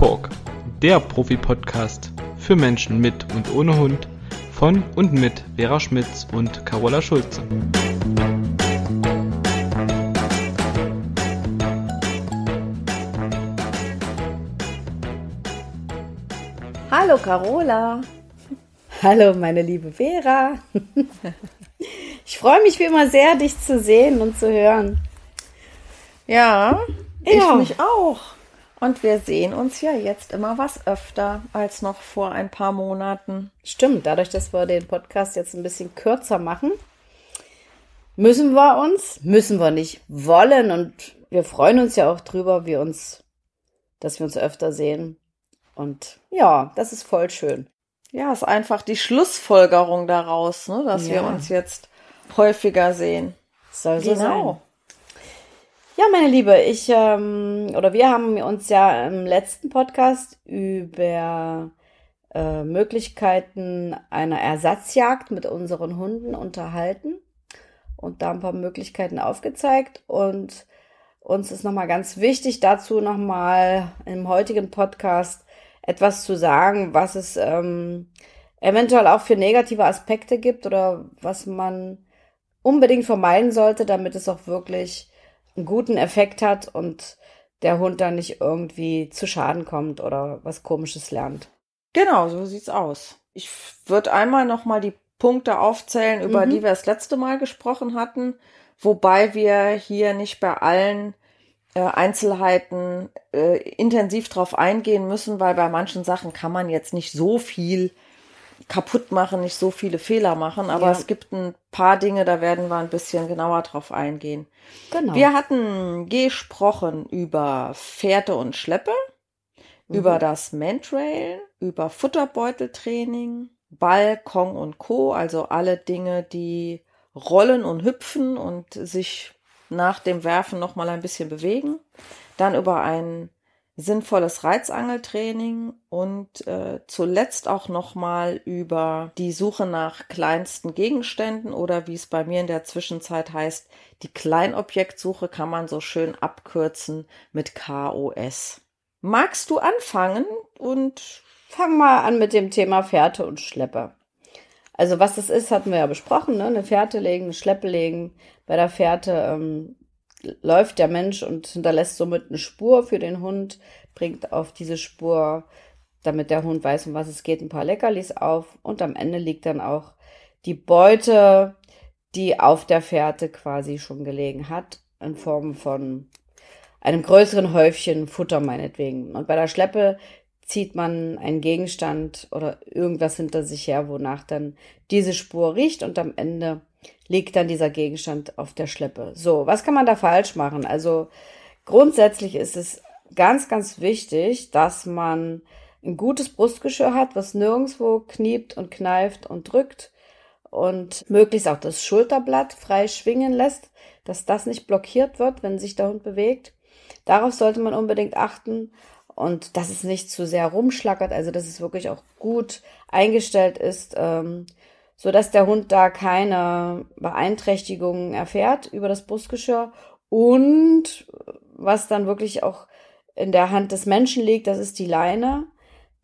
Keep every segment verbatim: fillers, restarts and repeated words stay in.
Talk, der Profi-Podcast für Menschen mit und ohne Hund von und mit Vera Schmitz und Carola Schulze. Hallo Carola. Hallo meine liebe Vera. Ich freue mich wie immer sehr, dich zu sehen und zu hören. Ja, ja. Ich mich auch. Und wir sehen uns ja jetzt immer was öfter als noch vor ein paar Monaten. Stimmt, dadurch, dass wir den Podcast jetzt ein bisschen kürzer machen, müssen wir uns, müssen wir nicht wollen. Und wir freuen uns ja auch drüber, wir uns, dass wir uns öfter sehen. Und ja, das ist voll schön. Ja, ist einfach die Schlussfolgerung daraus, ne, dass ja. wir uns jetzt häufiger sehen. Soll so genau sein. Ja, meine Liebe, ich ähm, oder wir haben uns ja im letzten Podcast über äh, Möglichkeiten einer Ersatzjagd mit unseren Hunden unterhalten und da ein paar Möglichkeiten aufgezeigt. Und uns ist nochmal ganz wichtig, dazu nochmal im heutigen Podcast etwas zu sagen, was es ähm, eventuell auch für negative Aspekte gibt oder was man unbedingt vermeiden sollte, damit es auch wirklich einen guten Effekt hat und der Hund dann nicht irgendwie zu Schaden kommt oder was Komisches lernt. Genau, so sieht's aus. Ich würde einmal nochmal die Punkte aufzählen, über mhm. die wir das letzte Mal gesprochen hatten, wobei wir hier nicht bei allen äh, Einzelheiten äh, intensiv drauf eingehen müssen, weil bei manchen Sachen kann man jetzt nicht so viel kaputt machen, nicht so viele Fehler machen, aber ja. es gibt ein paar Dinge, da werden wir ein bisschen genauer drauf eingehen. Genau. Wir hatten gesprochen über Fährte und Schleppe, mhm. über das Mantrailen, über Futterbeuteltraining, Balkon und Co., also alle Dinge, die rollen und hüpfen und sich nach dem Werfen nochmal ein bisschen bewegen. Dann über ein sinnvolles Reizangeltraining und äh, zuletzt auch nochmal über die Suche nach kleinsten Gegenständen oder wie es bei mir in der Zwischenzeit heißt, die Kleinobjektsuche kann man so schön abkürzen mit K O S. Magst du anfangen und fang mal an mit dem Thema Fährte und Schleppe. Also was das ist, hatten wir ja besprochen, ne? Eine Fährte legen, eine Schleppe legen. Bei der Fährte ähm, läuft der Mensch und hinterlässt somit eine Spur für den Hund, bringt auf diese Spur, damit der Hund weiß, um was es geht, ein paar Leckerlis auf und am Ende liegt dann auch die Beute, die auf der Fährte quasi schon gelegen hat, in Form von einem größeren Häufchen Futter meinetwegen. Und bei der Schleppe zieht man einen Gegenstand oder irgendwas hinter sich her, wonach dann diese Spur riecht und am Ende liegt dann dieser Gegenstand auf der Schleppe. So, was kann man da falsch machen? Also grundsätzlich ist es ganz, ganz wichtig, dass man ein gutes Brustgeschirr hat, was nirgendwo kniept und kneift und drückt und möglichst auch das Schulterblatt frei schwingen lässt, dass das nicht blockiert wird, wenn sich der Hund bewegt. Darauf sollte man unbedingt achten und dass es nicht zu sehr rumschlackert, also dass es wirklich auch gut eingestellt ist, ähm, so dass der Hund da keine Beeinträchtigungen erfährt über das Brustgeschirr. Und was dann wirklich auch in der Hand des Menschen liegt, das ist die Leine,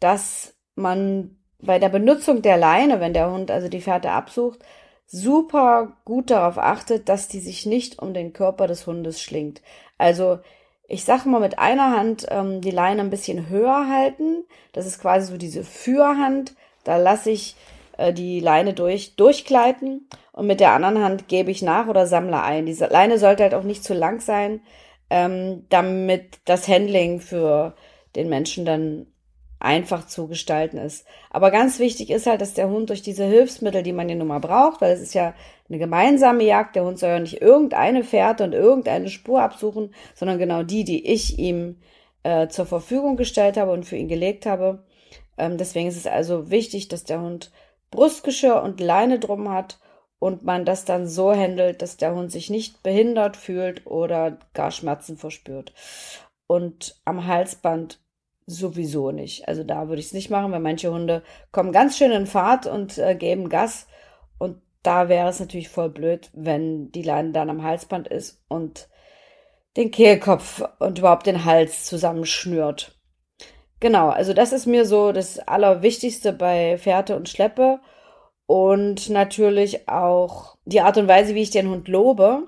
dass man bei der Benutzung der Leine, wenn der Hund also die Fährte absucht, super gut darauf achtet, dass die sich nicht um den Körper des Hundes schlingt. Also ich sage mal, mit einer Hand ähm, die Leine ein bisschen höher halten. Das ist quasi so diese Führhand. Da lasse ich die Leine durch, durchgleiten und mit der anderen Hand gebe ich nach oder sammle ein. Diese Leine sollte halt auch nicht zu lang sein, ähm, damit das Handling für den Menschen dann einfach zu gestalten ist. Aber ganz wichtig ist halt, dass der Hund durch diese Hilfsmittel, die man ja nun mal braucht, weil es ist ja eine gemeinsame Jagd, der Hund soll ja nicht irgendeine Fährte und irgendeine Spur absuchen, sondern genau die, die ich ihm äh, zur Verfügung gestellt habe und für ihn gelegt habe. Ähm, deswegen ist es also wichtig, dass der Hund Brustgeschirr und Leine drum hat und man das dann so handelt, dass der Hund sich nicht behindert fühlt oder gar Schmerzen verspürt. Und am Halsband sowieso nicht. Also da würde ich es nicht machen, weil manche Hunde kommen ganz schön in Fahrt und äh, geben Gas. Und da wäre es natürlich voll blöd, wenn die Leine dann am Halsband ist und den Kehlkopf und überhaupt den Hals zusammenschnürt. Genau, also das ist mir so das Allerwichtigste bei Fährte und Schleppe und natürlich auch die Art und Weise, wie ich den Hund lobe,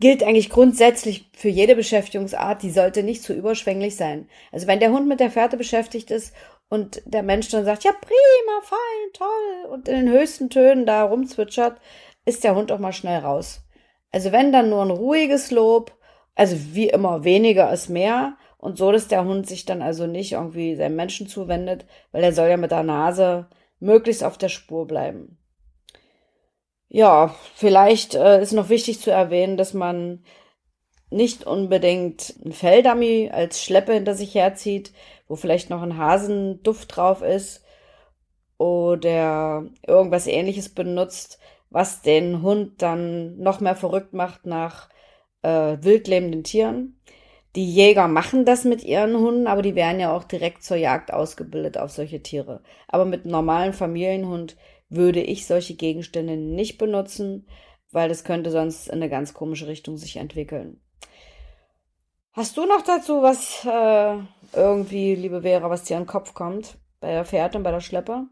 gilt eigentlich grundsätzlich für jede Beschäftigungsart, die sollte nicht zu überschwänglich sein. Also wenn der Hund mit der Fährte beschäftigt ist und der Mensch dann sagt, ja prima, fein, toll und in den höchsten Tönen da rumzwitschert, ist der Hund auch mal schnell raus. Also wenn dann nur ein ruhiges Lob, also wie immer weniger ist mehr. Und so, dass der Hund sich dann also nicht irgendwie seinem Menschen zuwendet, weil er soll ja mit der Nase möglichst auf der Spur bleiben. Ja, vielleicht äh, ist noch wichtig zu erwähnen, dass man nicht unbedingt ein Felldummy als Schleppe hinter sich herzieht, wo vielleicht noch ein Hasenduft drauf ist oder irgendwas Ähnliches benutzt, was den Hund dann noch mehr verrückt macht nach äh, wildlebenden Tieren. Die Jäger machen das mit ihren Hunden, aber die werden ja auch direkt zur Jagd ausgebildet auf solche Tiere. Aber mit einem normalen Familienhund würde ich solche Gegenstände nicht benutzen, weil das könnte sonst in eine ganz komische Richtung sich entwickeln. Hast du noch dazu was äh, irgendwie, liebe Vera, was dir in den Kopf kommt bei der Fährte und bei der Schleppe?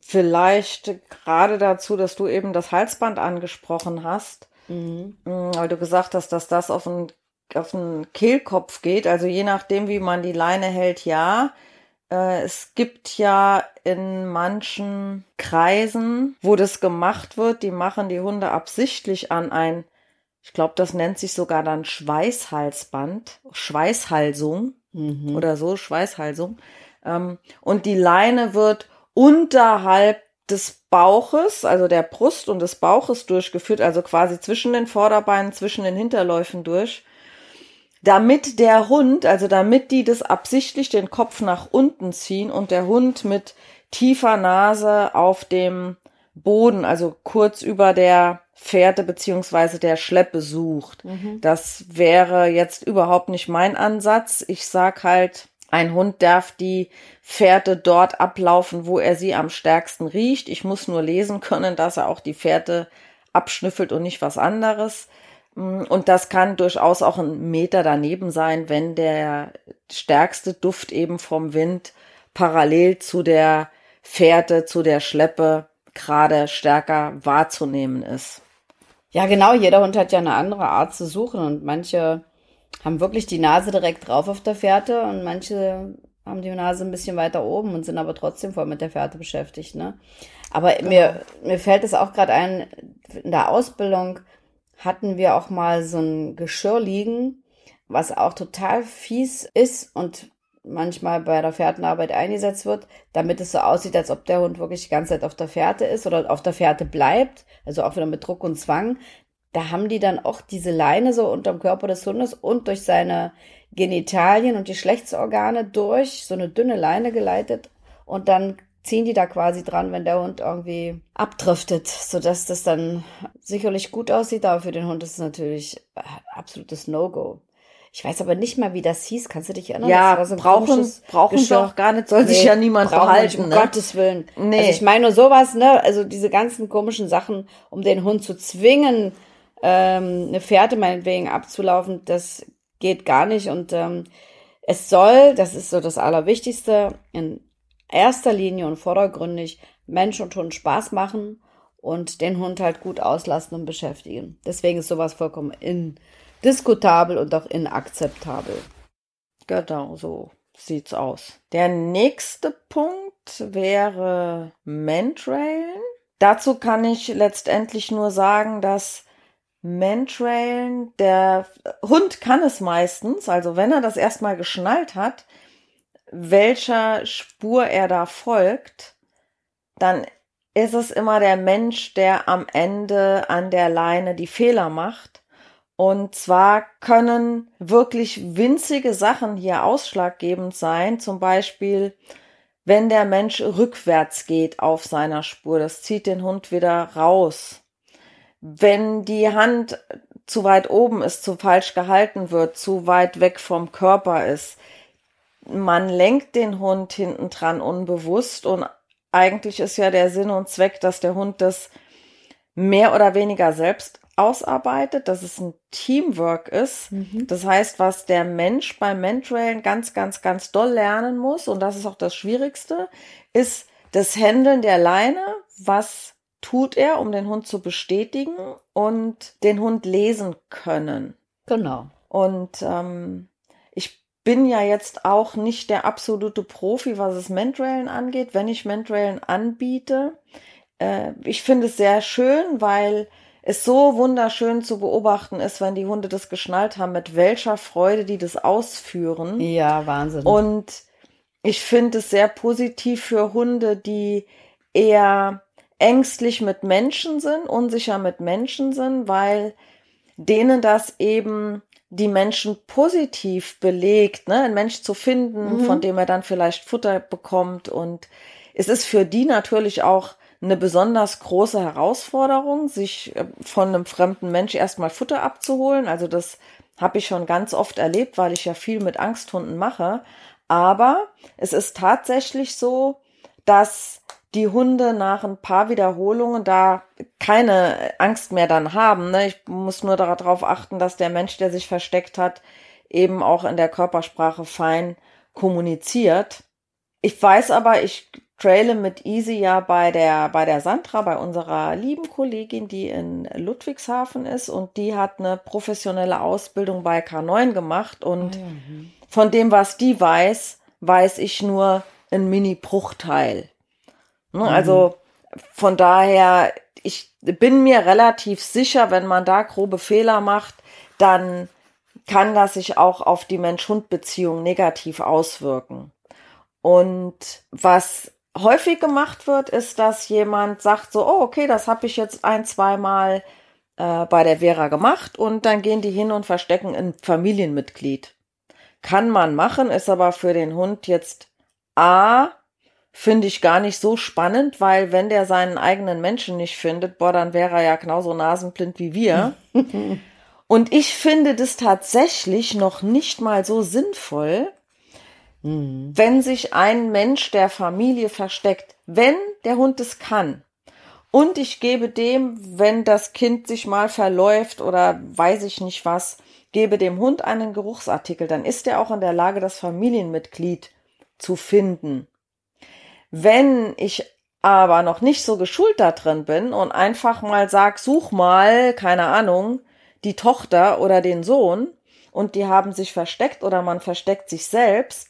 Vielleicht gerade dazu, dass du eben das Halsband angesprochen hast, mhm. weil du gesagt hast, dass das auf ein auf den Kehlkopf geht, also je nachdem, wie man die Leine hält, ja. Äh, es gibt ja in manchen Kreisen, wo das gemacht wird, die machen die Hunde absichtlich an ein, ich glaube, das nennt sich sogar dann Schweißhalsband, Schweißhalsung mhm. oder so, Schweißhalsung. Ähm, und die Leine wird unterhalb des Bauches, also der Brust und des Bauches durchgeführt, also quasi zwischen den Vorderbeinen, zwischen den Hinterläufen durch. Damit der Hund, also damit die das absichtlich den Kopf nach unten ziehen und der Hund mit tiefer Nase auf dem Boden, also kurz über der Fährte beziehungsweise der Schleppe sucht. Mhm. Das wäre jetzt überhaupt nicht mein Ansatz. Ich sag halt, ein Hund darf die Fährte dort ablaufen, wo er sie am stärksten riecht. Ich muss nur lesen können, dass er auch die Fährte abschnüffelt und nicht was anderes. Und das kann durchaus auch ein Meter daneben sein, wenn der stärkste Duft eben vom Wind parallel zu der Fährte, zu der Schleppe gerade stärker wahrzunehmen ist. Ja, genau. Jeder Hund hat ja eine andere Art zu suchen und manche haben wirklich die Nase direkt drauf auf der Fährte und manche haben die Nase ein bisschen weiter oben und sind aber trotzdem voll mit der Fährte beschäftigt, ne? Aber genau. mir, mir fällt es auch gerade ein, in der Ausbildung hatten wir auch mal so ein Geschirr liegen, was auch total fies ist und manchmal bei der Fährtenarbeit eingesetzt wird, damit es so aussieht, als ob der Hund wirklich die ganze Zeit auf der Fährte ist oder auf der Fährte bleibt, also auch wieder mit Druck und Zwang. Da haben die dann auch diese Leine so unterm Körper des Hundes und durch seine Genitalien und die Geschlechtsorgane durch so eine dünne Leine geleitet und dann ziehen die da quasi dran, wenn der Hund irgendwie abdriftet, sodass das dann sicherlich gut aussieht, aber für den Hund ist es natürlich ein absolutes No-Go. Ich weiß aber nicht mal, wie das hieß. Kannst du dich erinnern? Ja, das war so ein brauchen, brauchen wir auch gar nicht. Soll nee, sich ja niemand behalten. Um ne? Gottes Willen. Nee. Also ich meine nur sowas, ne? Also diese ganzen komischen Sachen, um den Hund zu zwingen, ähm, eine Fährte meinetwegen abzulaufen, das geht gar nicht. Und ähm, es soll, das ist so das Allerwichtigste, in erster Linie und vordergründig Mensch und Hund Spaß machen und den Hund halt gut auslasten und beschäftigen. Deswegen ist sowas vollkommen indiskutabel und auch inakzeptabel. Genau, so sieht's aus. Der nächste Punkt wäre Mantrailen. Dazu kann ich letztendlich nur sagen, dass Mantrailen, der Hund kann es meistens, also wenn er das erstmal geschnallt hat, welcher Spur er da folgt, dann ist es immer der Mensch, der am Ende an der Leine die Fehler macht. Und zwar können wirklich winzige Sachen hier ausschlaggebend sein. Zum Beispiel, wenn der Mensch rückwärts geht auf seiner Spur, das zieht den Hund wieder raus. Wenn die Hand zu weit oben ist, zu falsch gehalten wird, zu weit weg vom Körper ist, man lenkt den Hund hinten dran unbewusst und eigentlich ist ja der Sinn und Zweck, dass der Hund das mehr oder weniger selbst ausarbeitet, dass es ein Teamwork ist. Mhm. Das heißt, was der Mensch beim Mantrailen ganz, ganz, ganz doll lernen muss, und das ist auch das Schwierigste, ist das Händeln der Leine. Was tut er, um den Hund zu bestätigen und den Hund lesen können? Genau. Und ähm, ich bin ja jetzt auch nicht der absolute Profi, was es Mantrailen angeht. Wenn ich Mantrailen anbiete, äh, ich finde es sehr schön, weil es so wunderschön zu beobachten ist, wenn die Hunde das geschnallt haben, mit welcher Freude die das ausführen. Ja, Wahnsinn. Und ich finde es sehr positiv für Hunde, die eher ängstlich mit Menschen sind, unsicher mit Menschen sind, weil denen das eben die Menschen positiv belegt, ne? Einen Mensch zu finden, mhm. von dem er dann vielleicht Futter bekommt. Und es ist für die natürlich auch eine besonders große Herausforderung, sich von einem fremden Mensch erstmal Futter abzuholen. Also das habe ich schon ganz oft erlebt, weil ich ja viel mit Angsthunden mache. Aber es ist tatsächlich so, dass die Hunde nach ein paar Wiederholungen da keine Angst mehr dann haben. Ne? Ich muss nur darauf achten, dass der Mensch, der sich versteckt hat, eben auch in der Körpersprache fein kommuniziert. Ich weiß aber, ich traile mit Easy ja bei der, bei der Sandra, bei unserer lieben Kollegin, die in Ludwigshafen ist, und die hat eine professionelle Ausbildung bei K neun gemacht, und mhm. von dem, was die weiß, weiß ich nur einen Mini-Bruchteil. Ne? Mhm. Also von daher, ich bin mir relativ sicher, wenn man da grobe Fehler macht, dann kann das sich auch auf die Mensch-Hund-Beziehung negativ auswirken. Und was häufig gemacht wird, ist, dass jemand sagt so, oh, okay, das habe ich jetzt ein, zweimal äh, bei der Vera gemacht, und dann gehen die hin und verstecken ein Familienmitglied. Kann man machen, ist aber für den Hund jetzt A, finde ich gar nicht so spannend, weil wenn der seinen eigenen Menschen nicht findet, boah, dann wäre er ja genauso nasenblind wie wir. Und ich finde das tatsächlich noch nicht mal so sinnvoll, wenn sich ein Mensch der Familie versteckt, wenn der Hund es kann. Und ich gebe dem, wenn das Kind sich mal verläuft oder weiß ich nicht was, gebe dem Hund einen Geruchsartikel, dann ist er auch in der Lage, das Familienmitglied zu finden. Wenn ich aber noch nicht so geschult da drin bin und einfach mal sag, such mal, keine Ahnung, die Tochter oder den Sohn, und die haben sich versteckt oder man versteckt sich selbst,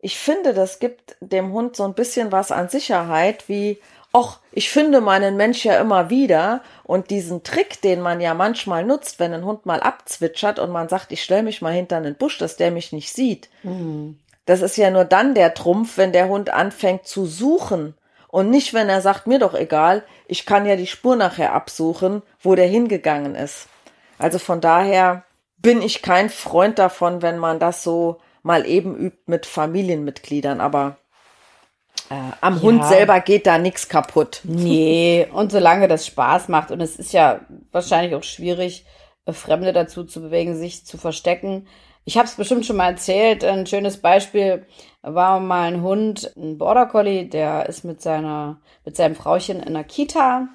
ich finde, das gibt dem Hund so ein bisschen was an Sicherheit, wie, ach, ich finde meinen Mensch ja immer wieder. Und diesen Trick, den man ja manchmal nutzt, wenn ein Hund mal abzwitschert und man sagt, ich stelle mich mal hinter einen Busch, dass der mich nicht sieht. Mhm. Das ist ja nur dann der Trumpf, wenn der Hund anfängt zu suchen. Und nicht, wenn er sagt, mir doch egal, ich kann ja die Spur nachher absuchen, wo der hingegangen ist. Also von daher bin ich kein Freund davon, wenn man das so mal eben übt mit Familienmitgliedern, aber äh, am ja. Hund selber geht da nichts kaputt. Nee, und solange das Spaß macht, und es ist ja wahrscheinlich auch schwierig, Fremde dazu zu bewegen, sich zu verstecken. Ich habe es bestimmt schon mal erzählt, ein schönes Beispiel war mal ein Hund, ein Border Collie, der ist mit seiner mit seinem Frauchen in der Kita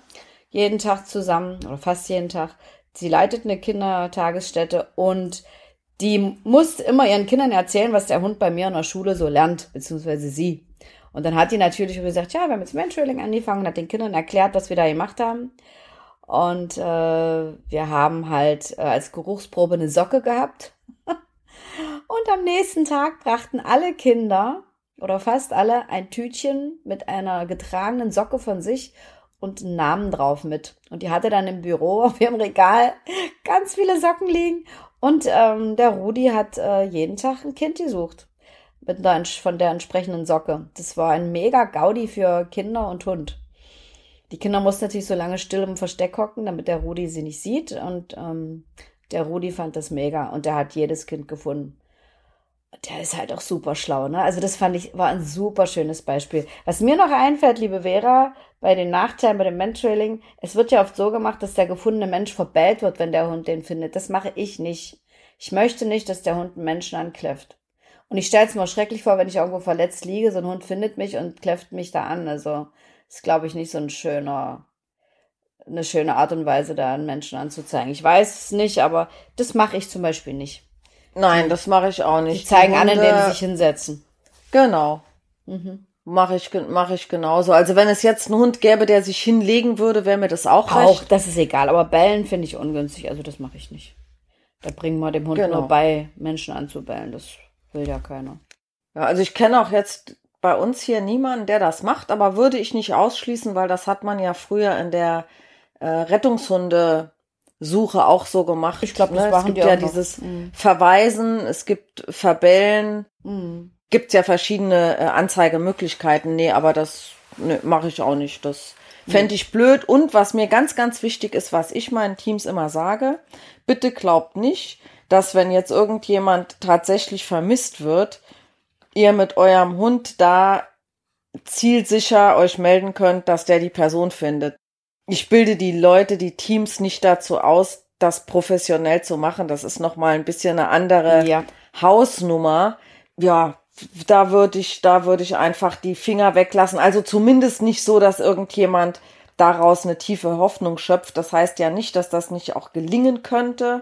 jeden Tag zusammen, oder fast jeden Tag. Sie leitet eine Kindertagesstätte, und die muss immer ihren Kindern erzählen, was der Hund bei mir in der Schule so lernt, beziehungsweise sie. Und dann hat die natürlich gesagt, ja, wir haben jetzt Mantrailing angefangen, und hat den Kindern erklärt, was wir da gemacht haben. Und äh, wir haben halt äh, als Geruchsprobe eine Socke gehabt. Und am nächsten Tag brachten alle Kinder, oder fast alle, ein Tütchen mit einer getragenen Socke von sich und einen Namen drauf mit. Und die hatte dann im Büro auf ihrem Regal ganz viele Socken liegen. Und ähm, der Rudi hat äh, jeden Tag ein Kind gesucht mit der, von der entsprechenden Socke. Das war ein mega Gaudi für Kinder und Hund. Die Kinder mussten natürlich so lange still im Versteck hocken, damit der Rudi sie nicht sieht. Und ähm, der Rudi fand das mega, und der hat jedes Kind gefunden. Der ist halt auch super schlau, ne? Also das fand ich, war ein super schönes Beispiel. Was mir noch einfällt, liebe Vera, bei den Nachteilen, bei dem Mantrailing, es wird ja oft so gemacht, dass der gefundene Mensch verbellt wird, wenn der Hund den findet. Das mache ich nicht. Ich möchte nicht, dass der Hund einen Menschen ankläfft. Und ich stelle es mir schrecklich vor, wenn ich irgendwo verletzt liege, so ein Hund findet mich und kläfft mich da an. Also ist, glaube ich, nicht so ein schöner eine schöne Art und Weise, da einen Menschen anzuzeigen. Ich weiß es nicht, aber das mache ich zum Beispiel nicht. Nein, das mache ich auch nicht. Die zeigen die Hunde an, indem sie sich hinsetzen. Genau. Mhm. Mache ich, mach ich genauso. Also wenn es jetzt einen Hund gäbe, der sich hinlegen würde, wäre mir das auch recht. Auch, das ist egal. Aber bellen finde ich ungünstig. Also das mache ich nicht. Da bringen wir dem Hund genau. nur bei, Menschen anzubellen. Das will ja keiner. Ja, also ich kenne auch jetzt bei uns hier niemanden, der das macht, aber würde ich nicht ausschließen, weil das hat man ja früher in der äh, Rettungshundesuche auch so gemacht. Ich glaube, das ne? machen es gibt die ja auch dieses mhm. Verweisen, es gibt Verbellen, mhm. gibt ja verschiedene äh, Anzeigemöglichkeiten. Nee, aber das nee, mache ich auch nicht. Das fände ich blöd. Und was mir ganz, ganz wichtig ist, was ich meinen Teams immer sage, bitte glaubt nicht, dass wenn jetzt irgendjemand tatsächlich vermisst wird, ihr mit eurem Hund da zielsicher euch melden könnt, dass der die Person findet. Ich bilde die Leute, die Teams nicht dazu aus, das professionell zu machen. Das ist nochmal ein bisschen eine andere ja. Hausnummer. Ja, Da würde ich, da würde ich einfach die Finger weglassen. Also zumindest nicht so, dass irgendjemand daraus eine tiefe Hoffnung schöpft. Das heißt ja nicht, dass das nicht auch gelingen könnte.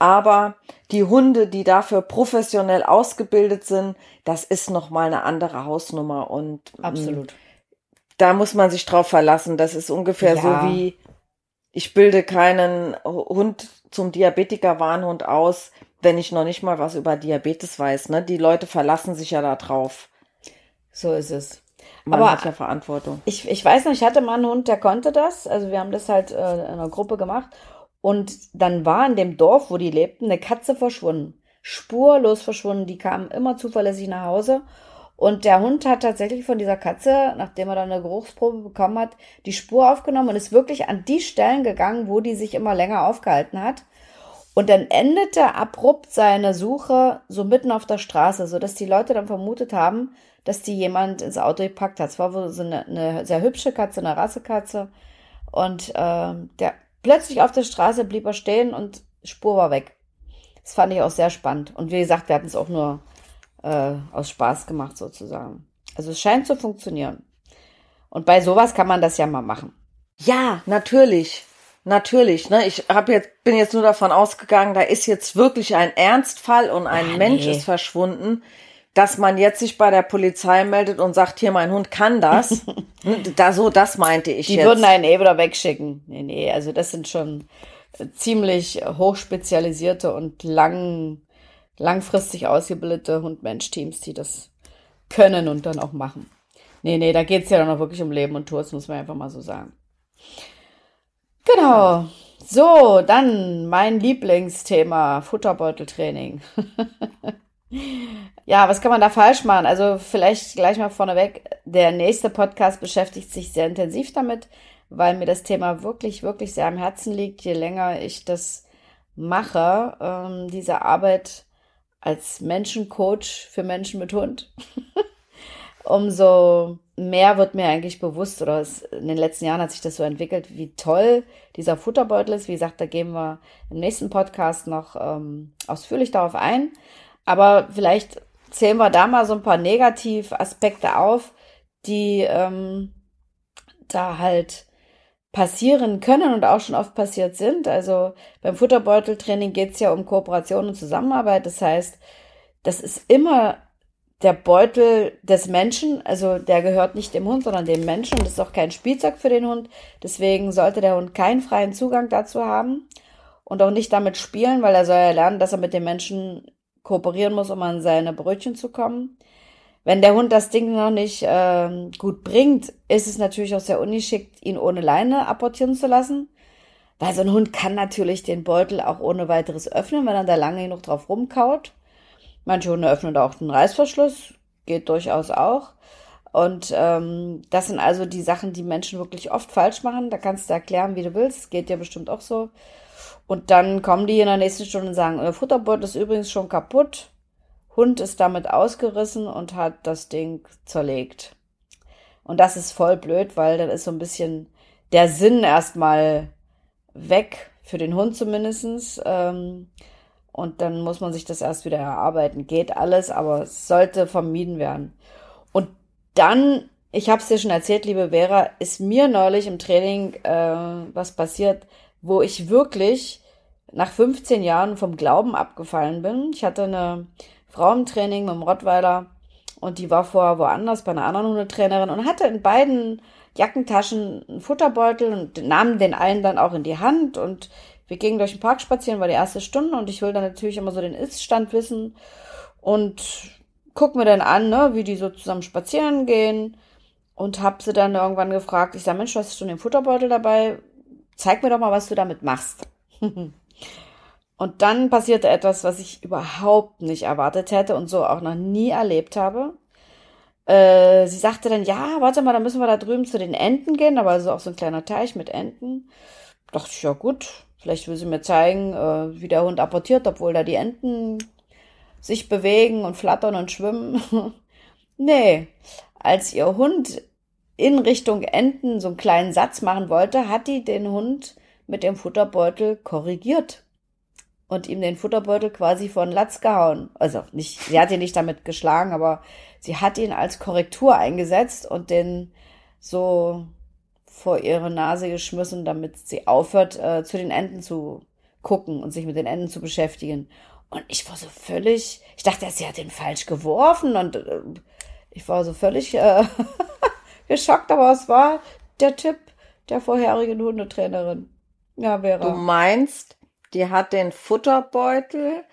Aber die Hunde, die dafür professionell ausgebildet sind, das ist nochmal eine andere Hausnummer. Und absolut. Da muss man sich drauf verlassen. Das ist ungefähr ja. so wie, ich bilde keinen Hund zum Diabetiker-Warnhund aus, wenn ich noch nicht mal was über Diabetes weiß, ne? Die Leute verlassen sich ja da drauf. So ist es. Man aber hat ja Verantwortung. Ich, ich weiß noch, ich hatte mal einen Hund, der konnte das. Also wir haben das halt äh, in einer Gruppe gemacht. Und dann war in dem Dorf, wo die lebten, eine Katze verschwunden. Spurlos verschwunden. Die kamen immer zuverlässig nach Hause. Und der Hund hat tatsächlich von dieser Katze, nachdem er dann eine Geruchsprobe bekommen hat, die Spur aufgenommen und ist wirklich an die Stellen gegangen, wo die sich immer länger aufgehalten hat. Und dann endete abrupt seine Suche so mitten auf der Straße, sodass die Leute dann vermutet haben, dass die jemand ins Auto gepackt hat. Es war so eine, eine sehr hübsche Katze, eine Rassekatze. Und äh, der plötzlich auf der Straße blieb er stehen und Spur war weg. Das fand ich auch sehr spannend. Und wie gesagt, wir hatten es auch nur äh, aus Spaß gemacht sozusagen. Also es scheint zu funktionieren. Und bei sowas kann man das ja mal machen. Ja, natürlich. Natürlich, ne? Ich habe jetzt bin jetzt nur davon ausgegangen, da ist jetzt wirklich ein Ernstfall und ein Ach, Mensch nee. ist verschwunden, dass man jetzt sich bei der Polizei meldet und sagt, hier, mein Hund kann das. da so, das meinte ich. Die jetzt. Die würden einen eh wieder wegschicken. Nee, nee, also das sind schon ziemlich hochspezialisierte und lang langfristig ausgebildete Hund-Mensch-Teams, die das können und dann auch machen. Nee, nee, da geht's ja dann auch wirklich um Leben und Tod, das muss man einfach mal so sagen. Genau. So, dann mein Lieblingsthema, Futterbeuteltraining. Ja, was kann man da falsch machen? Also vielleicht gleich mal vorneweg, der nächste Podcast beschäftigt sich sehr intensiv damit, weil mir das Thema wirklich, wirklich sehr am Herzen liegt. Je länger ich das mache, ähm, diese Arbeit als Menschencoach für Menschen mit Hund, umso mehr wird mir eigentlich bewusst, oder es, in den letzten Jahren hat sich das so entwickelt, wie toll dieser Futterbeutel ist. Wie gesagt, da gehen wir im nächsten Podcast noch ähm, ausführlich darauf ein. Aber vielleicht zählen wir da mal so ein paar Negativaspekte auf, die ähm, da halt passieren können und auch schon oft passiert sind. Also beim Futterbeuteltraining geht es ja um Kooperation und Zusammenarbeit. Das heißt, das ist immer der Beutel des Menschen, also der gehört nicht dem Hund, sondern dem Menschen. Und das ist auch kein Spielzeug für den Hund. Deswegen sollte der Hund keinen freien Zugang dazu haben und auch nicht damit spielen, weil er soll ja lernen, dass er mit dem Menschen kooperieren muss, um an seine Brötchen zu kommen. Wenn der Hund das Ding noch nicht äh, gut bringt, ist es natürlich auch sehr ungeschickt, ihn ohne Leine apportieren zu lassen. Weil so ein Hund kann natürlich den Beutel auch ohne weiteres öffnen, wenn er da lange genug drauf rumkaut. Manche Hunde öffnen da auch den Reißverschluss, geht durchaus auch. Und ähm, das sind also die Sachen, die Menschen wirklich oft falsch machen. Da kannst du erklären, wie du willst, geht dir bestimmt auch so. Und dann kommen die in der nächsten Stunde und sagen, der Futterbeutel ist übrigens schon kaputt. Hund ist damit ausgerissen und hat das Ding zerlegt. Und das ist voll blöd, weil dann ist so ein bisschen der Sinn erstmal weg, für den Hund zumindest. Ähm, Und dann muss man sich das erst wieder erarbeiten. Geht alles, aber es sollte vermieden werden. Und dann ich habe es dir schon erzählt, liebe Vera, ist mir neulich im Training äh, was passiert, wo ich wirklich nach fünfzehn Jahren vom Glauben abgefallen bin. Ich hatte eine Frau im Training mit dem Rottweiler und die war vorher woanders bei einer anderen Hundetrainerin und hatte in beiden Jackentaschen einen Futterbeutel und nahm den einen dann auch in die Hand und wir gingen durch den Park spazieren, war die erste Stunde und ich will dann natürlich immer so den Ist-Stand wissen und guck mir dann an, ne, wie die so zusammen spazieren gehen und hab sie dann irgendwann gefragt, ich sag, Mensch, du hast schon den Futterbeutel dabei, zeig mir doch mal, was du damit machst. Und dann passierte etwas, was ich überhaupt nicht erwartet hätte und so auch noch nie erlebt habe. Äh, sie sagte dann, ja, warte mal, da müssen wir da drüben zu den Enten gehen, da war so auch so ein kleiner Teich mit Enten. Da dachte ich, ja gut, vielleicht will sie mir zeigen, äh, wie der Hund apportiert, obwohl da die Enten sich bewegen und flattern und schwimmen. Nee, als ihr Hund in Richtung Enten so einen kleinen Satz machen wollte, hat die den Hund mit dem Futterbeutel korrigiert und ihm den Futterbeutel quasi vor den Latz gehauen. Also nicht, sie hat ihn nicht damit geschlagen, aber sie hat ihn als Korrektur eingesetzt und den so vor ihre Nase geschmissen, damit sie aufhört, äh, zu den Enten zu gucken und sich mit den Enten zu beschäftigen. Und ich war so völlig, ich dachte, sie hat den falsch geworfen und äh, ich war so völlig äh, geschockt, aber es war der Tipp der vorherigen Hundetrainerin. Ja, Vera. Du meinst, die hat den Futterbeutel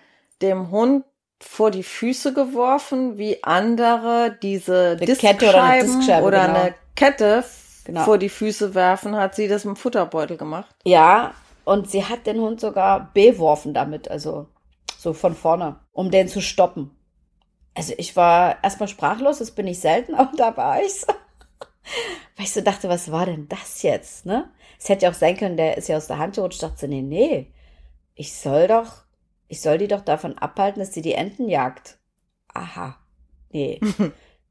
dem Hund vor die Füße geworfen, wie andere diese Diskscheiben oder eine Diskscheibe, oder genau. eine Kette genau. vor die Füße werfen, hat sie das mit dem Futterbeutel gemacht? Ja, und sie hat den Hund sogar beworfen damit, also so von vorne, um den zu stoppen. Also ich war erstmal sprachlos, das bin ich selten, aber da war ich's. Weil ich so dachte, was war denn das jetzt, ne? Es hätte ja auch sein können, der ist ja aus der Hand gerutscht. Ich dachte, nee, nee, ich soll doch, ich soll die doch davon abhalten, dass sie die Enten jagt. Aha, nee.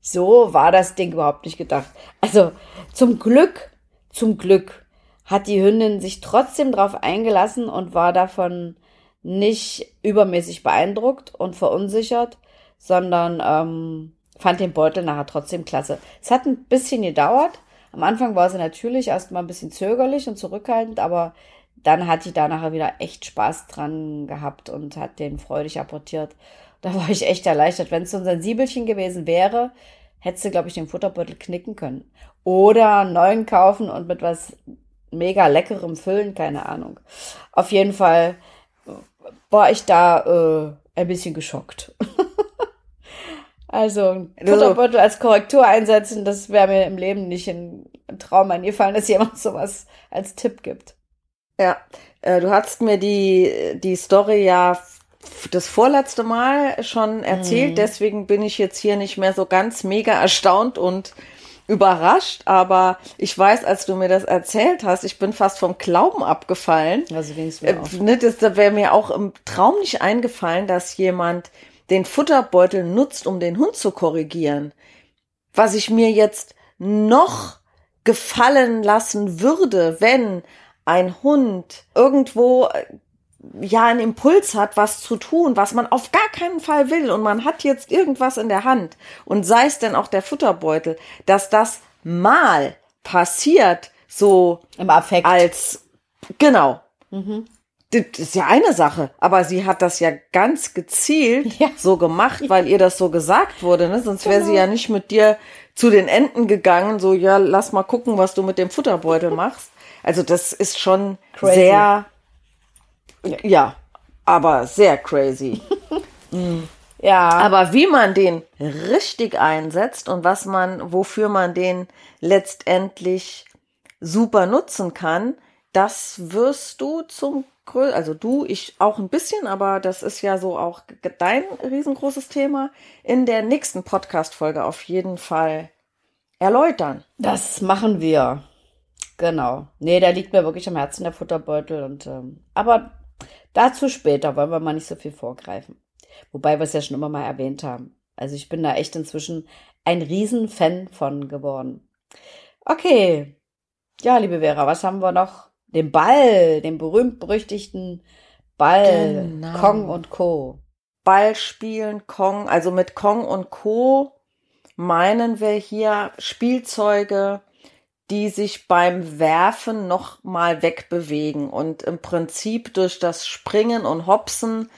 So war das Ding überhaupt nicht gedacht. Also zum Glück, zum Glück hat die Hündin sich trotzdem drauf eingelassen und war davon nicht übermäßig beeindruckt und verunsichert, sondern ähm, fand den Beutel nachher trotzdem klasse. Es hat ein bisschen gedauert. Am Anfang war sie natürlich erst mal ein bisschen zögerlich und zurückhaltend, aber dann hat die da nachher wieder echt Spaß dran gehabt und hat den freudig apportiert. Da war ich echt erleichtert. Wenn es so ein Sensibelchen gewesen wäre, hätte sie, glaube ich, den Futterbeutel knicken können. Oder einen neuen kaufen und mit was mega Leckerem füllen, keine Ahnung. Auf jeden Fall war ich da äh, ein bisschen geschockt. Also einen Futterbeutel als Korrektur einsetzen, das wäre mir im Leben nicht in, im Traum eingefallen, dass jemand sowas als Tipp gibt. Ja, äh, du hast mir die, die Story ja das vorletzte Mal schon erzählt, mhm. deswegen bin ich jetzt hier nicht mehr so ganz mega erstaunt und überrascht, aber ich weiß, als du mir das erzählt hast, ich bin fast vom Glauben abgefallen. Also ging's mir auch. Äh, das wäre mir auch im Traum nicht eingefallen, dass jemand den Futterbeutel nutzt, um den Hund zu korrigieren. Was ich mir jetzt noch gefallen lassen würde, wenn ein Hund irgendwo ja einen Impuls hat, was zu tun, was man auf gar keinen Fall will und man hat jetzt irgendwas in der Hand und sei es denn auch der Futterbeutel, dass das mal passiert, so im Affekt als genau. Mhm. Das ist ja eine Sache, aber sie hat das ja ganz gezielt ja. so gemacht, weil ihr das so gesagt wurde, ne? Sonst wäre genau. sie ja nicht mit dir zu den Enten gegangen, so, ja, lass mal gucken, was du mit dem Futterbeutel machst. Also das ist schon crazy. Sehr, ja. ja, aber sehr crazy. mhm. Ja. Aber wie man den richtig einsetzt und was man, wofür man den letztendlich super nutzen kann, das wirst du zum, also du, ich auch ein bisschen, aber das ist ja so auch dein riesengroßes Thema, in der nächsten Podcast-Folge auf jeden Fall erläutern. Das machen wir. Genau. Nee, da liegt mir wirklich am Herzen der Futterbeutel. Und ähm, aber dazu später, wollen wir mal nicht so viel vorgreifen. Wobei wir es ja schon immer mal erwähnt haben. Also ich bin da echt inzwischen ein Riesenfan von geworden. Okay. Ja, liebe Vera, was haben wir noch? Den Ball, den berühmt-berüchtigten Ball, genau. Kong und Co. Ball spielen, Kong, also mit Kong und Co. meinen wir hier Spielzeuge, die sich beim Werfen noch mal wegbewegen und im Prinzip durch das Springen und Hopsen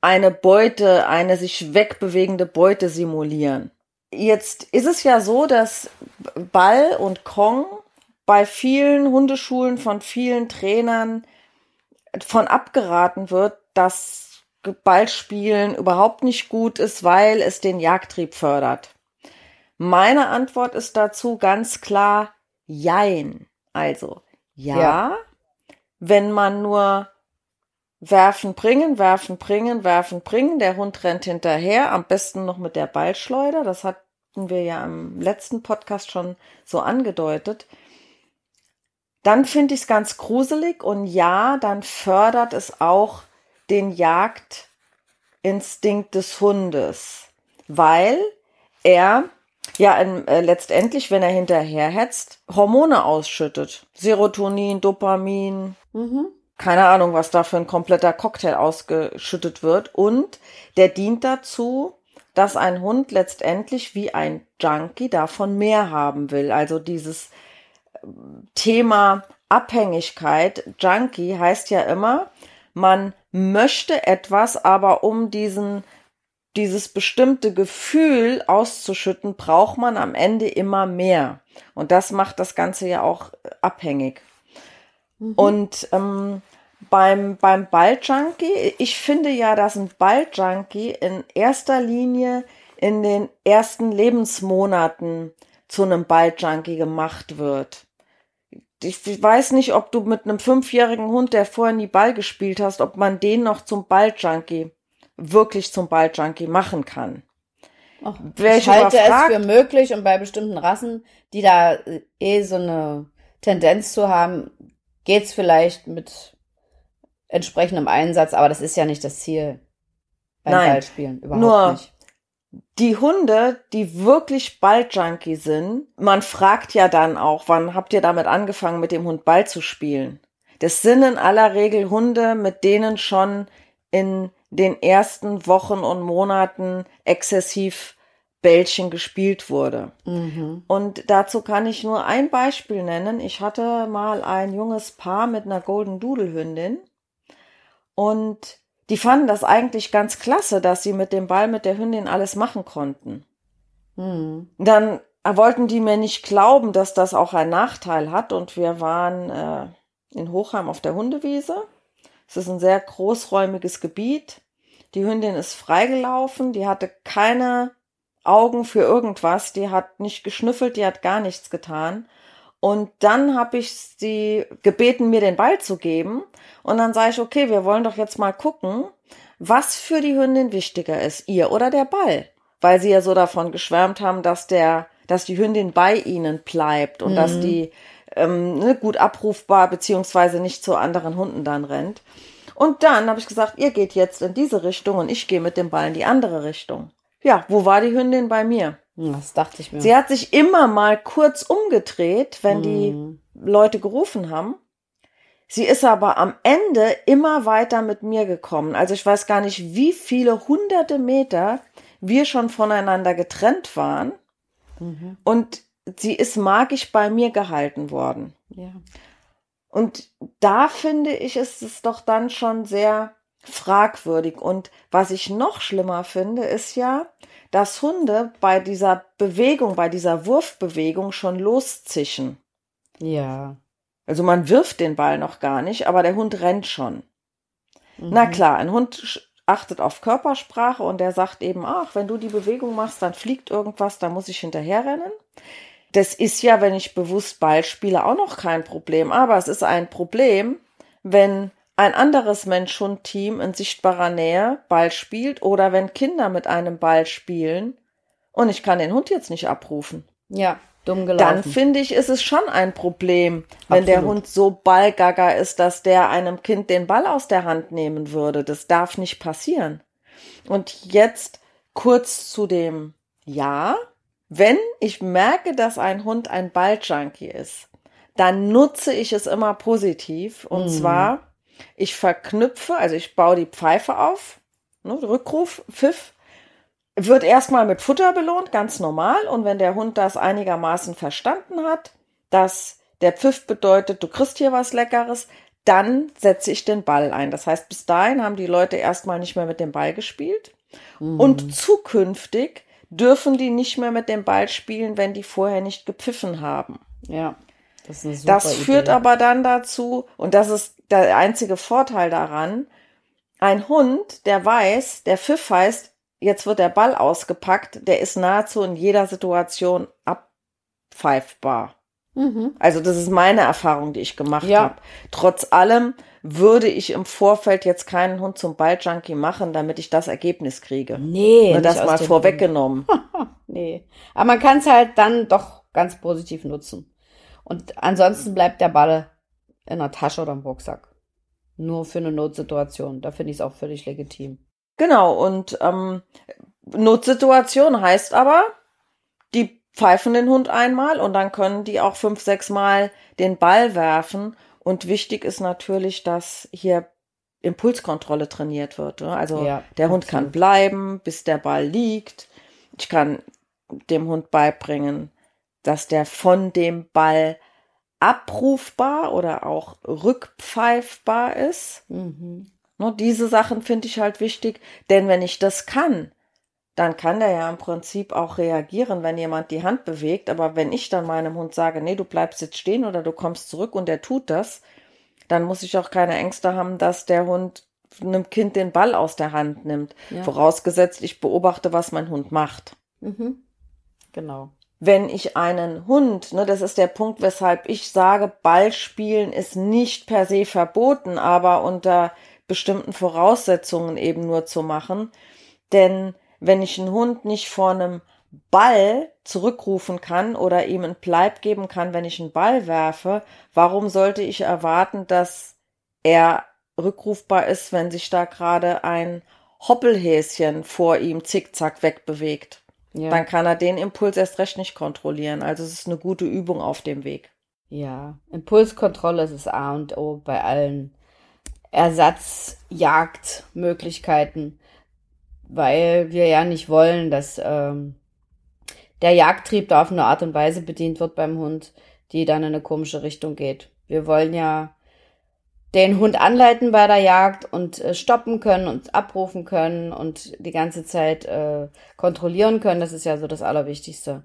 eine Beute, eine sich wegbewegende Beute simulieren. Jetzt ist es ja so, dass Ball und Kong bei vielen Hundeschulen von vielen Trainern von abgeraten wird, dass Ballspielen überhaupt nicht gut ist, weil es den Jagdtrieb fördert. Meine Antwort ist dazu ganz klar jein. Also ja, ja, wenn man nur werfen, bringen, werfen, bringen, werfen, bringen, der Hund rennt hinterher, am besten noch mit der Ballschleuder, das hatten wir ja im letzten Podcast schon so angedeutet, dann finde ich es ganz gruselig und ja, dann fördert es auch den Jagdinstinkt des Hundes, weil er ja, äh, letztendlich, wenn er hinterherhetzt, Hormone ausschüttet. Serotonin, Dopamin, mhm. keine Ahnung, was da für ein kompletter Cocktail ausgeschüttet wird. Und der dient dazu, dass ein Hund letztendlich wie ein Junkie davon mehr haben will. Also dieses Thema Abhängigkeit, Junkie heißt ja immer, man möchte etwas, aber um diesen Dieses bestimmte Gefühl auszuschütten, braucht man am Ende immer mehr. Und das macht das Ganze ja auch abhängig. Mhm. Und ähm, beim, beim Balljunkie, ich finde ja, dass ein Balljunkie in erster Linie in den ersten Lebensmonaten zu einem Balljunkie gemacht wird. Ich, ich weiß nicht, ob du mit einem fünfjährigen Hund, der vorher nie Ball gespielt hast, ob man den noch zum Balljunkie wirklich zum Balljunkie machen kann. Och, ich halte überfragt, es für möglich und bei bestimmten Rassen, die da eh so eine Tendenz zu haben, geht's vielleicht mit entsprechendem Einsatz, aber das ist ja nicht das Ziel beim Nein, Ballspielen, überhaupt nur nicht. Die Hunde, die wirklich Balljunkie sind, man fragt ja dann auch, wann habt ihr damit angefangen, mit dem Hund Ball zu spielen? Das sind in aller Regel Hunde, mit denen schon in den ersten Wochen und Monaten exzessiv Bällchen gespielt wurde. Mhm. Und dazu kann ich nur ein Beispiel nennen. Ich hatte mal ein junges Paar mit einer Golden-Doodle-Hündin und die fanden das eigentlich ganz klasse, dass sie mit dem Ball, mit der Hündin alles machen konnten. Mhm. Dann wollten die mir nicht glauben, dass das auch einen Nachteil hat und wir waren äh, in Hochheim auf der Hundewiese. Es ist ein sehr großräumiges Gebiet. Die Hündin ist freigelaufen, die hatte keine Augen für irgendwas, die hat nicht geschnüffelt, die hat gar nichts getan. Und dann habe ich sie gebeten, mir den Ball zu geben. Und dann sage ich, okay, wir wollen doch jetzt mal gucken, was für die Hündin wichtiger ist, ihr oder der Ball. Weil sie ja so davon geschwärmt haben, dass der, dass die Hündin bei ihnen bleibt und mhm. dass die gut abrufbar, beziehungsweise nicht zu anderen Hunden dann rennt. Und dann habe ich gesagt, ihr geht jetzt in diese Richtung und ich gehe mit dem Ball in die andere Richtung. Ja, wo war die Hündin bei mir? Das dachte ich mir. Sie hat sich immer mal kurz umgedreht, wenn mhm. die Leute gerufen haben. Sie ist aber am Ende immer weiter mit mir gekommen. Also ich weiß gar nicht, wie viele hunderte Meter wir schon voneinander getrennt waren. Mhm. Und sie ist magisch bei mir gehalten worden. Ja. Und da finde ich, ist es doch dann schon sehr fragwürdig. Und was ich noch schlimmer finde, ist ja, dass Hunde bei dieser Bewegung, bei dieser Wurfbewegung schon loszischen. Ja. Also man wirft den Ball noch gar nicht, aber der Hund rennt schon. Mhm. Na klar, ein Hund achtet auf Körpersprache und der sagt eben, ach, wenn du die Bewegung machst, dann fliegt irgendwas, dann muss ich hinterherrennen. Das ist ja, wenn ich bewusst Ball spiele, auch noch kein Problem. Aber es ist ein Problem, wenn ein anderes Mensch-Hund-Team in sichtbarer Nähe Ball spielt oder wenn Kinder mit einem Ball spielen und ich kann den Hund jetzt nicht abrufen. Ja, dumm gelaufen. Dann finde ich, ist es schon ein Problem, wenn Absolut. Der Hund so ballgaga ist, dass der einem Kind den Ball aus der Hand nehmen würde. Das darf nicht passieren. Und jetzt kurz zu dem Ja. Wenn ich merke, dass ein Hund ein Balljunkie ist, dann nutze ich es immer positiv. Und mm. zwar, ich verknüpfe, also ich baue die Pfeife auf, ne, Rückruf, Pfiff. wird erstmal mit Futter belohnt, ganz normal. Und wenn der Hund das einigermaßen verstanden hat, dass der Pfiff bedeutet, du kriegst hier was Leckeres, dann setze ich den Ball ein. Das heißt, bis dahin haben die Leute erstmal nicht mehr mit dem Ball gespielt. Mhm. Und zukünftig dürfen die nicht mehr mit dem Ball spielen, wenn die vorher nicht gepfiffen haben. Ja, das ist eine super Das führt Idee. Aber dann dazu, und das ist der einzige Vorteil daran, ein Hund, der weiß, der Pfiff heißt, jetzt wird der Ball ausgepackt, der ist nahezu in jeder Situation abpfeifbar. Mhm. Also das ist meine Erfahrung, die ich gemacht ja. habe. Trotz allem würde ich im Vorfeld jetzt keinen Hund zum Balljunkie machen, damit ich das Ergebnis kriege. Nee. Nur das mal vorweggenommen. Nee. Aber man kann es halt dann doch ganz positiv nutzen. Und ansonsten bleibt der Ball in der Tasche oder im Rucksack. Nur für eine Notsituation. Da finde ich es auch völlig legitim. Genau, und ähm, Notsituation heißt aber, die pfeifen den Hund einmal und dann können die auch fünf, sechs Mal den Ball werfen. Und wichtig ist natürlich, dass hier Impulskontrolle trainiert wird. Ne? Also ja, der Hund absolut. Kann bleiben, bis der Ball liegt. Ich kann dem Hund beibringen, dass der von dem Ball abrufbar oder auch rückpfeifbar ist. Mhm. Nur diese Sachen finde ich halt wichtig, denn wenn ich das kann, dann kann der ja im Prinzip auch reagieren, wenn jemand die Hand bewegt. Aber wenn ich dann meinem Hund sage, nee, du bleibst jetzt stehen oder du kommst zurück und der tut das, dann muss ich auch keine Ängste haben, dass der Hund einem Kind den Ball aus der Hand nimmt. Ja. Vorausgesetzt, ich beobachte, was mein Hund macht. Mhm. Genau. Wenn ich einen Hund, ne, das ist der Punkt, weshalb ich sage, Ballspielen ist nicht per se verboten, aber unter bestimmten Voraussetzungen eben nur zu machen. Denn wenn ich einen Hund nicht vor einem Ball zurückrufen kann oder ihm einen Bleib geben kann, wenn ich einen Ball werfe, warum sollte ich erwarten, dass er rückrufbar ist, wenn sich da gerade ein Hoppelhäschen vor ihm zickzack wegbewegt? Ja. Dann kann er den Impuls erst recht nicht kontrollieren. Also es ist eine gute Übung auf dem Weg. Ja, Impulskontrolle ist das A und O bei allen Ersatzjagdmöglichkeiten, weil wir ja nicht wollen, dass ähm, der Jagdtrieb da auf eine Art und Weise bedient wird beim Hund, die dann in eine komische Richtung geht. Wir wollen ja den Hund anleiten bei der Jagd und äh, stoppen können und abrufen können und die ganze Zeit äh, kontrollieren können. Das ist ja so das Allerwichtigste.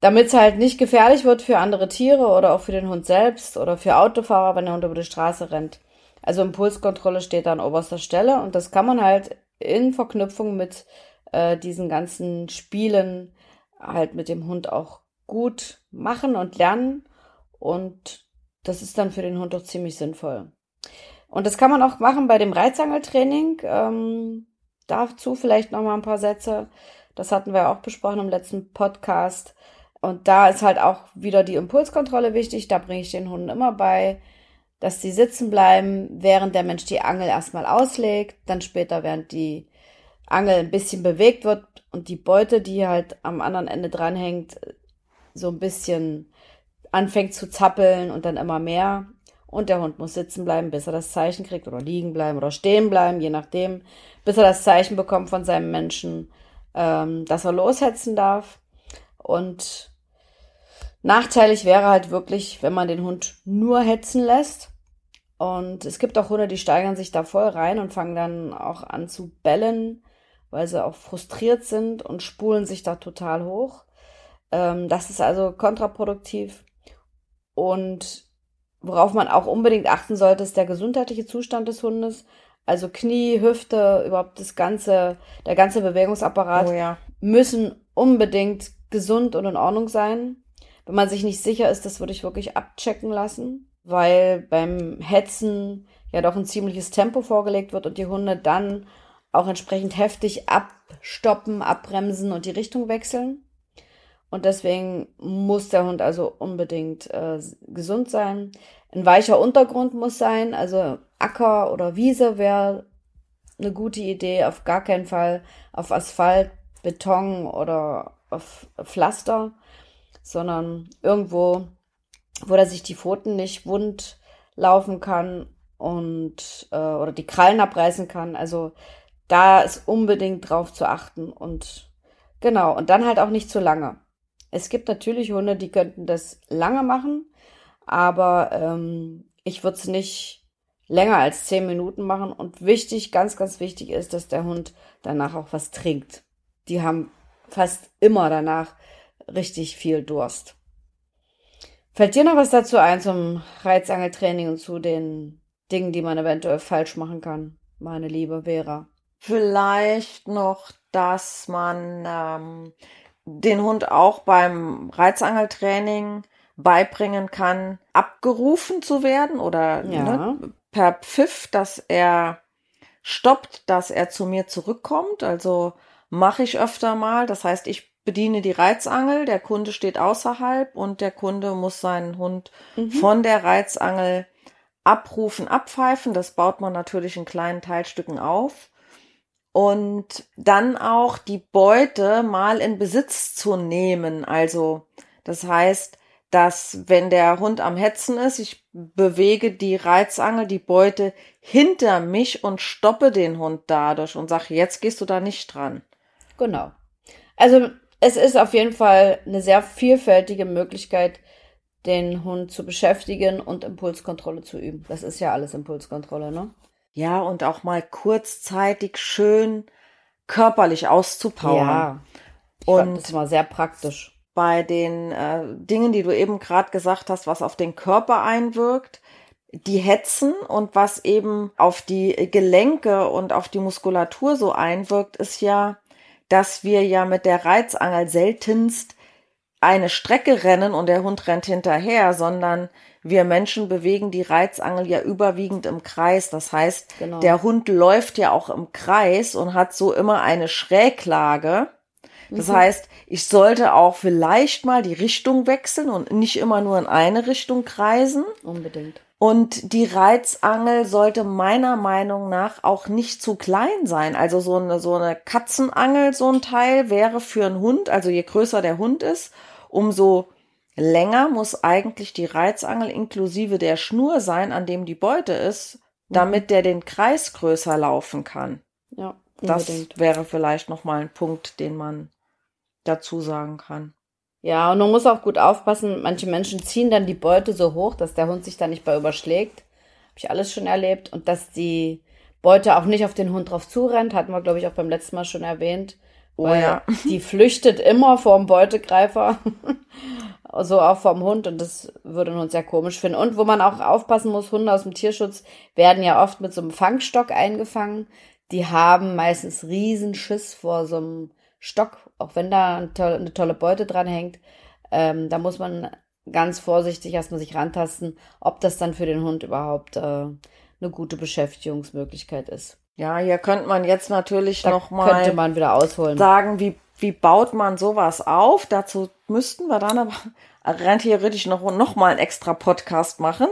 Damit es halt nicht gefährlich wird für andere Tiere oder auch für den Hund selbst oder für Autofahrer, wenn der Hund über die Straße rennt. Also Impulskontrolle steht da an oberster Stelle und das kann man halt in Verknüpfung mit äh, diesen ganzen Spielen halt mit dem Hund auch gut machen und lernen und das ist dann für den Hund doch ziemlich sinnvoll. Und das kann man auch machen bei dem Reizangeltraining. Ähm, dazu vielleicht nochmal ein paar Sätze. Das hatten wir auch besprochen im letzten Podcast. Und da ist halt auch wieder die Impulskontrolle wichtig. Da bringe ich den Hunden immer bei, dass sie sitzen bleiben, während der Mensch die Angel erstmal auslegt, dann später, während die Angel ein bisschen bewegt wird und die Beute, die halt am anderen Ende dranhängt, so ein bisschen anfängt zu zappeln und dann immer mehr. Und der Hund muss sitzen bleiben, bis er das Zeichen kriegt oder liegen bleiben oder stehen bleiben, je nachdem, bis er das Zeichen bekommt von seinem Menschen, ähm, dass er loshetzen darf. Und nachteilig wäre halt wirklich, wenn man den Hund nur hetzen lässt. Und es gibt auch Hunde, die steigern sich da voll rein und fangen dann auch an zu bellen, weil sie auch frustriert sind und spulen sich da total hoch. Ähm, das ist also kontraproduktiv. Und worauf man auch unbedingt achten sollte, ist der gesundheitliche Zustand des Hundes. Also Knie, Hüfte, überhaupt das ganze, der ganze Bewegungsapparat oh ja. müssen unbedingt gesund und in Ordnung sein. Wenn man sich nicht sicher ist, das würde ich wirklich abchecken lassen, weil beim Hetzen ja doch ein ziemliches Tempo vorgelegt wird und die Hunde dann auch entsprechend heftig abstoppen, abbremsen und die Richtung wechseln. Und deswegen muss der Hund also unbedingt äh, gesund sein. Ein weicher Untergrund muss sein, also Acker oder Wiese wäre eine gute Idee, auf gar keinen Fall auf Asphalt, Beton oder auf Pflaster, sondern irgendwo, wo er sich die Pfoten nicht wund laufen kann und äh, oder die Krallen abreißen kann. Also da ist unbedingt drauf zu achten und Genau, und dann halt auch nicht zu lange. Es gibt natürlich Hunde, die könnten das lange machen, aber ähm, ich würde es nicht länger als zehn Minuten machen. Und wichtig, ganz, ganz wichtig ist, dass der Hund danach auch was trinkt. Die haben fast immer danach richtig viel Durst. Fällt dir noch was dazu ein zum Reizangeltraining und zu den Dingen, die man eventuell falsch machen kann, meine liebe Vera? Vielleicht noch, dass man ähm, den Hund auch beim Reizangeltraining beibringen kann, abgerufen zu werden oder ja. ne, per Pfiff, dass er stoppt, dass er zu mir zurückkommt. Also mache ich öfter mal. Das heißt, ich bediene die Reizangel, der Kunde steht außerhalb und der Kunde muss seinen Hund mhm. von der Reizangel abrufen, abpfeifen. Das baut man natürlich in kleinen Teilstücken auf. Und dann auch die Beute mal in Besitz zu nehmen. Also das heißt, dass wenn der Hund am Hetzen ist, ich bewege die Reizangel, die Beute hinter mich und stoppe den Hund dadurch und sage, jetzt gehst du da nicht dran. Genau. Also es ist auf jeden Fall eine sehr vielfältige Möglichkeit, den Hund zu beschäftigen und Impulskontrolle zu üben. Das ist ja alles Impulskontrolle, ne? Ja, und auch mal kurzzeitig schön körperlich auszupowern. Ja, ich und fand das mal sehr praktisch. Bei den äh, Dingen, die du eben gerade gesagt hast, was auf den Körper einwirkt, die Hetzen und was eben auf die Gelenke und auf die Muskulatur so einwirkt, ist ja, dass wir ja mit der Reizangel seltenst eine Strecke rennen und der Hund rennt hinterher, sondern wir Menschen bewegen die Reizangel ja überwiegend im Kreis. Das heißt, genau. der Hund läuft ja auch im Kreis und hat so immer eine Schräglage. Das mhm. heißt, ich sollte auch vielleicht mal die Richtung wechseln und nicht immer nur in eine Richtung kreisen. Unbedingt. Und die Reizangel sollte meiner Meinung nach auch nicht zu klein sein. Also so eine, so eine Katzenangel, so ein Teil wäre für einen Hund, also je größer der Hund ist, umso länger muss eigentlich die Reizangel inklusive der Schnur sein, an dem die Beute ist, damit der den Kreis größer laufen kann. Ja. Das unbedingt. Wäre vielleicht nochmal ein Punkt, den man dazu sagen kann. Ja, und man muss auch gut aufpassen, manche Menschen ziehen dann die Beute so hoch, dass der Hund sich da nicht bei überschlägt. Habe ich alles schon erlebt. Und dass die Beute auch nicht auf den Hund drauf zurennt, hatten wir, glaube ich, auch beim letzten Mal schon erwähnt. Oh ja. Die flüchtet immer vorm Beutegreifer. So auch vom Hund. Und das würde man sehr komisch finden. Und wo man auch aufpassen muss, Hunde aus dem Tierschutz werden ja oft mit so einem Fangstock eingefangen. Die haben meistens riesen Schiss vor so einem Stock, auch wenn da eine tolle Beute dran hängt. Ähm, da muss man ganz vorsichtig erstmal sich rantasten, ob das dann für den Hund überhaupt äh, eine gute Beschäftigungsmöglichkeit ist. Ja, hier könnte man jetzt natürlich nochmal könnte man wieder ausholen. Sagen, wie, wie baut man sowas auf? Dazu müssten wir dann aber rein theoretisch noch, noch mal einen extra Podcast machen.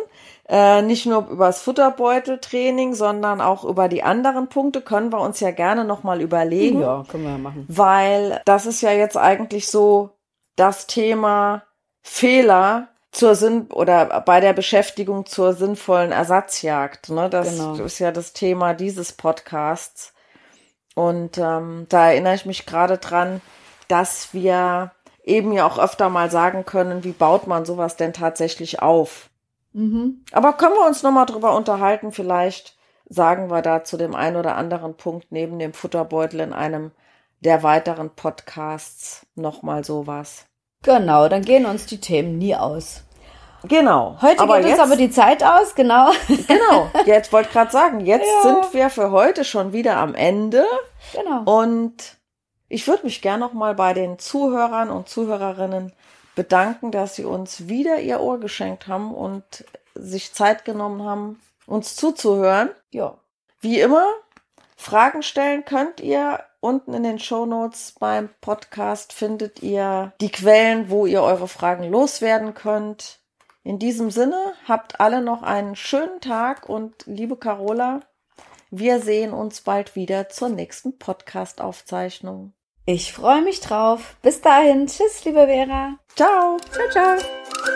Äh, nicht nur über das Futterbeuteltraining, sondern auch über die anderen Punkte können wir uns ja gerne nochmal überlegen. Ja, können wir ja machen. Weil das ist ja jetzt eigentlich so das Thema Fehler zur Sinn oder bei der Beschäftigung zur sinnvollen Ersatzjagd. Ne? Das genau. ist ja das Thema dieses Podcasts. Und ähm, da erinnere ich mich gerade dran, dass wir eben ja auch öfter mal sagen können, wie baut man sowas denn tatsächlich auf? Mhm. Aber können wir uns nochmal drüber unterhalten? Vielleicht sagen wir da zu dem einen oder anderen Punkt neben dem Futterbeutel in einem der weiteren Podcasts nochmal sowas. Genau, dann gehen uns die Themen nie aus. Genau. Heute aber geht jetzt, uns aber die Zeit aus, genau. Genau, jetzt wollte ich gerade sagen, jetzt ja. sind wir für heute schon wieder am Ende. Genau. Und ich würde mich gerne nochmal bei den Zuhörern und Zuhörerinnen bedanken, dass sie uns wieder ihr Ohr geschenkt haben und sich Zeit genommen haben, uns zuzuhören. Ja. Wie immer, Fragen stellen könnt ihr. Unten in den Shownotes beim Podcast findet ihr die Quellen, wo ihr eure Fragen loswerden könnt. In diesem Sinne, habt alle noch einen schönen Tag und liebe Carola, wir sehen uns bald wieder zur nächsten Podcast-Aufzeichnung. Ich freue mich drauf. Bis dahin. Tschüss, liebe Vera. Ciao. Ciao, ciao.